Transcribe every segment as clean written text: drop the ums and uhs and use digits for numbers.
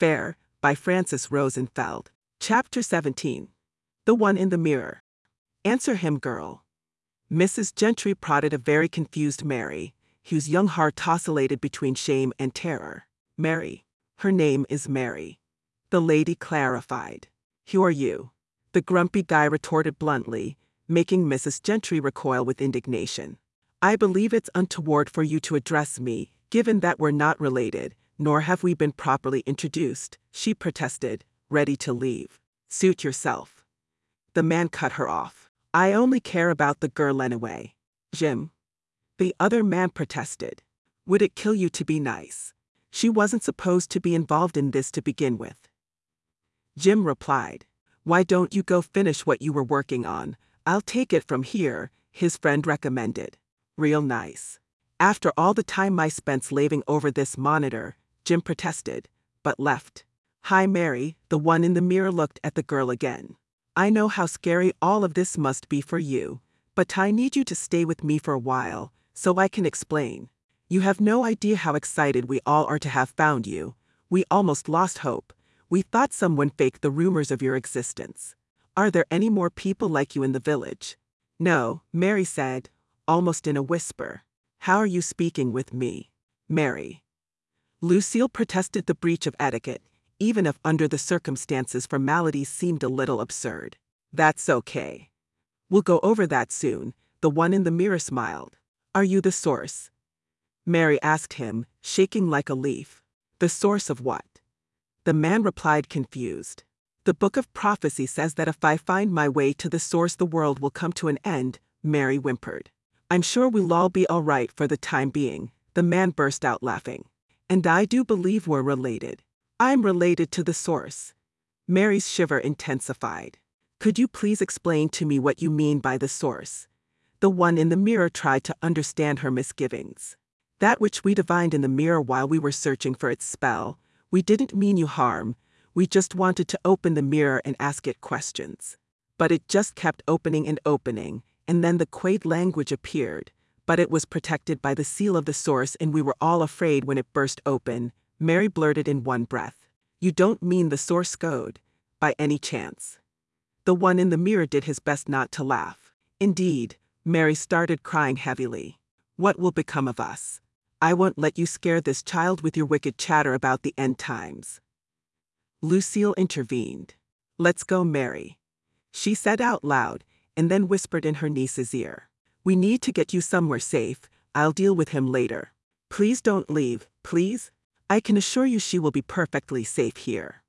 Fair, by Francis Rosenfeld. Chapter 17. The One in the Mirror. Answer him, girl. Mrs. Gentry prodded a very confused Mary, whose young heart oscillated between shame and terror. Mary. Her name is Mary. The lady clarified. Who are you? The grumpy guy retorted bluntly, making Mrs. Gentry recoil with indignation. I believe it's untoward for you to address me, given that we're not related, nor have we been properly introduced, she protested, ready to leave. Suit yourself. The man cut her off. I only care about the girl anyway. Jim. The other man protested. Would it kill you to be nice? She wasn't supposed to be involved in this to begin with. Jim replied. Why don't you go finish what you were working on? I'll take it from here, his friend recommended. Real nice. After all the time I spent slaving over this monitor, Jim protested, but left. Hi, Mary, the one in the mirror looked at the girl again. I know how scary all of this must be for you, but I need you to stay with me for a while, so I can explain. You have no idea how excited we all are to have found you. We almost lost hope. We thought someone faked the rumors of your existence. Are there any more people like you in the village? No, Mary said, almost in a whisper. How are you speaking with me, Mary? Lucille protested the breach of etiquette, even if under the circumstances formalities seemed a little absurd. That's okay. We'll go over that soon, the one in the mirror smiled. Are you the source? Mary asked him, shaking like a leaf. The source of what? The man replied confused. The book of prophecy says that if I find my way to the source, the world will come to an end, Mary whimpered. I'm sure we'll all be all right for the time being, the man burst out laughing. And I do believe we're related. I'm related to the source. Mary's shiver intensified. Could you please explain to me what you mean by the source? The one in the mirror tried to understand her misgivings. That which we divined in the mirror while we were searching for its spell, we didn't mean you harm, we just wanted to open the mirror and ask it questions. But it just kept opening and opening, and then the Quaid language appeared, but it was protected by the seal of the source and we were all afraid when it burst open, Mary blurted in one breath. You don't mean the source code, by any chance. The one in the mirror did his best not to laugh. Indeed, Mary started crying heavily. What will become of us? I won't let you scare this child with your wicked chatter about the end times. Lucille intervened. Let's go, Mary. She said out loud, and then whispered in her niece's ear. We need to get you somewhere safe, I'll deal with him later. Please don't leave, please? I can assure you she will be perfectly safe here.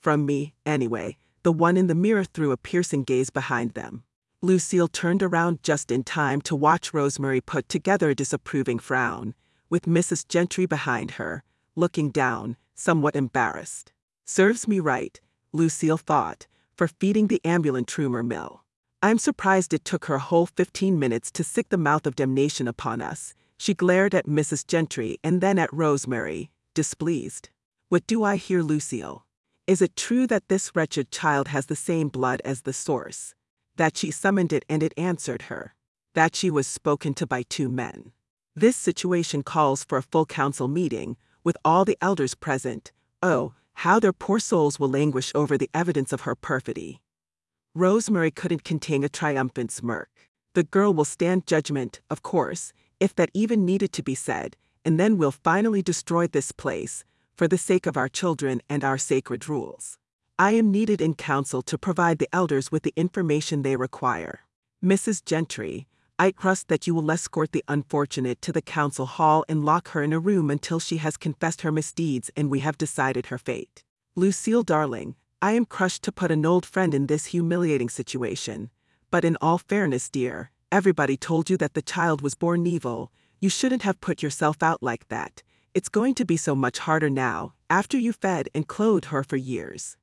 From me, anyway, the one in the mirror threw a piercing gaze behind them. Lucille turned around just in time to watch Rosemary put together a disapproving frown, with Mrs. Gentry behind her, looking down, somewhat embarrassed. Serves me right, Lucille thought, for feeding the ambulant rumor mill. I'm surprised it took her a whole 15 minutes to sic the mouth of damnation upon us. She glared at Mrs. Gentry and then at Rosemary, displeased. What do I hear, Lucille? Is it true that this wretched child has the same blood as the source? That she summoned it and it answered her? That she was spoken to by two men? This situation calls for a full council meeting, with all the elders present. Oh, how their poor souls will languish over the evidence of her perfidy. Rosemary couldn't contain a triumphant smirk. The girl will stand judgment, of course, if that even needed to be said, and then we'll finally destroy this place, for the sake of our children and our sacred rules. I am needed in council to provide the elders with the information they require. Mrs. Gentry, I trust that you will escort the unfortunate to the council hall and lock her in a room until she has confessed her misdeeds and we have decided her fate. Lucille, darling, I am crushed to put an old friend in this humiliating situation. But in all fairness, dear, everybody told you that the child was born evil. You shouldn't have put yourself out like that. It's going to be so much harder now, after you fed and clothed her for years.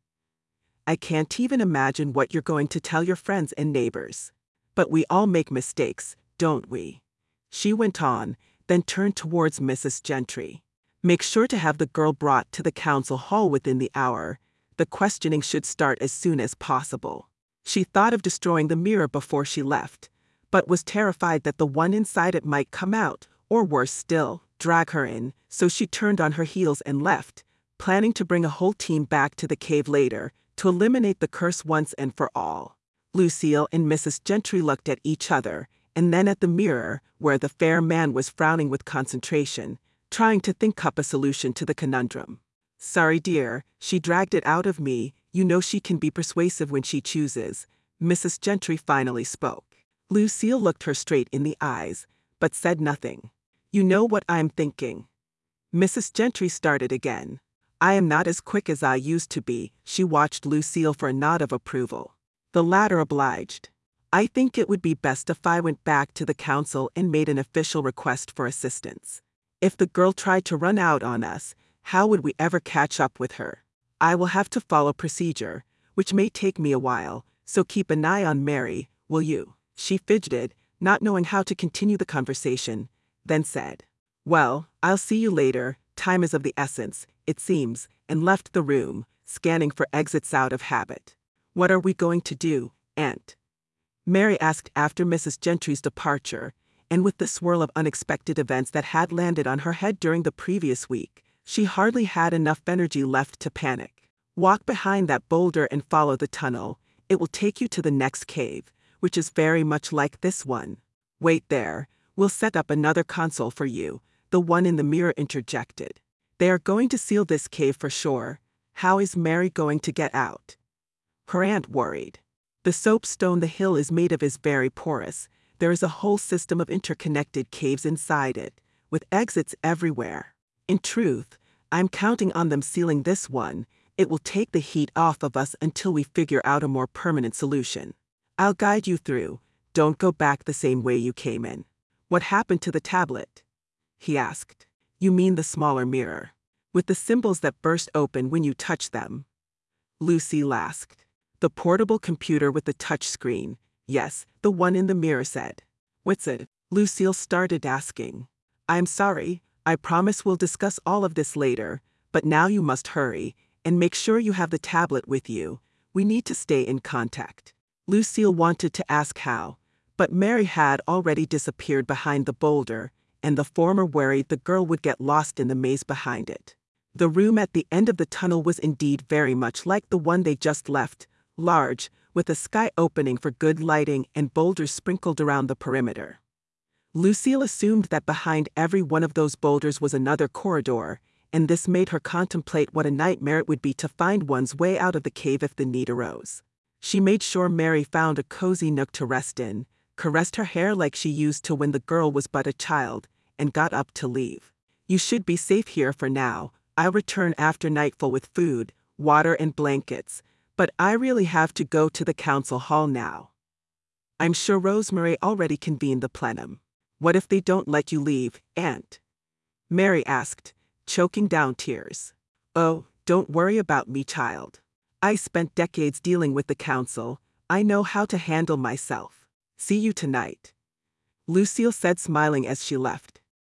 I can't even imagine what you're going to tell your friends and neighbors. But we all make mistakes, don't we? She went on, then turned towards Mrs. Gentry. Make sure to have the girl brought to the council hall within the hour. The questioning should start as soon as possible. She thought of destroying the mirror before she left, but was terrified that the one inside it might come out, or worse still, drag her in, so she turned on her heels and left, planning to bring a whole team back to the cave later to eliminate the curse once and for all. Lucille and Mrs. Gentry looked at each other, and then at the mirror, where the fair man was frowning with concentration, trying to think up a solution to the conundrum. "Sorry, dear, she dragged it out of me. You know she can be persuasive when she chooses," Mrs. Gentry finally spoke. Lucille looked her straight in the eyes, but said nothing. "You know what I'm thinking?" Mrs. Gentry started again. "I am not as quick as I used to be." She watched Lucille for a nod of approval. The latter obliged. "I think it would be best if I went back to the council and made an official request for assistance. If the girl tried to run out on us, how would we ever catch up with her? I will have to follow procedure, which may take me a while, so keep an eye on Mary, will you?" She fidgeted, not knowing how to continue the conversation, then said, "Well, I'll see you later, time is of the essence, it seems," and left the room, scanning for exits out of habit. "What are we going to do, Aunt?" Mary asked after Mrs. Gentry's departure, and with the swirl of unexpected events that had landed on her head during the previous week, she hardly had enough energy left to panic. "Walk behind that boulder and follow the tunnel, it will take you to the next cave, which is very much like this one. Wait there, we'll set up another console for you," the one in the mirror interjected. "They are going to seal this cave for sure. How is Mary going to get out?" her aunt worried. "The soapstone the hill is made of is very porous. There is a whole system of interconnected caves inside it, with exits everywhere. In truth, I'm counting on them sealing this one. It will take the heat off of us until we figure out a more permanent solution. I'll guide you through. Don't go back the same way you came in." "What happened to the tablet?" he asked. "You mean the smaller mirror, with the symbols that burst open when you touch them?" Lucille asked. "The portable computer with the touch screen, yes," the one in the mirror said. "What's it?" Lucille started asking. "I'm sorry, I promise we'll discuss all of this later, but now you must hurry, and make sure you have the tablet with you. We need to stay in contact." Lucille wanted to ask how, but Mary had already disappeared behind the boulder, and the former worried the girl would get lost in the maze behind it. The room at the end of the tunnel was indeed very much like the one they just left, large, with a sky opening for good lighting and boulders sprinkled around the perimeter. Lucille assumed that behind every one of those boulders was another corridor, and this made her contemplate what a nightmare it would be to find one's way out of the cave if the need arose. She made sure Mary found a cozy nook to rest in, caressed her hair like she used to when the girl was but a child, and got up to leave. "You should be safe here for now. I'll return after nightfall with food, water and blankets, but I really have to go to the council hall now. I'm sure Rosemary already convened the plenum." "What if they don't let you leave, Aunt?" Mary asked, choking down tears. "Oh, don't worry about me, child. I spent decades dealing with the council. I know how to handle myself. See you tonight," Lucille said, smiling as she left.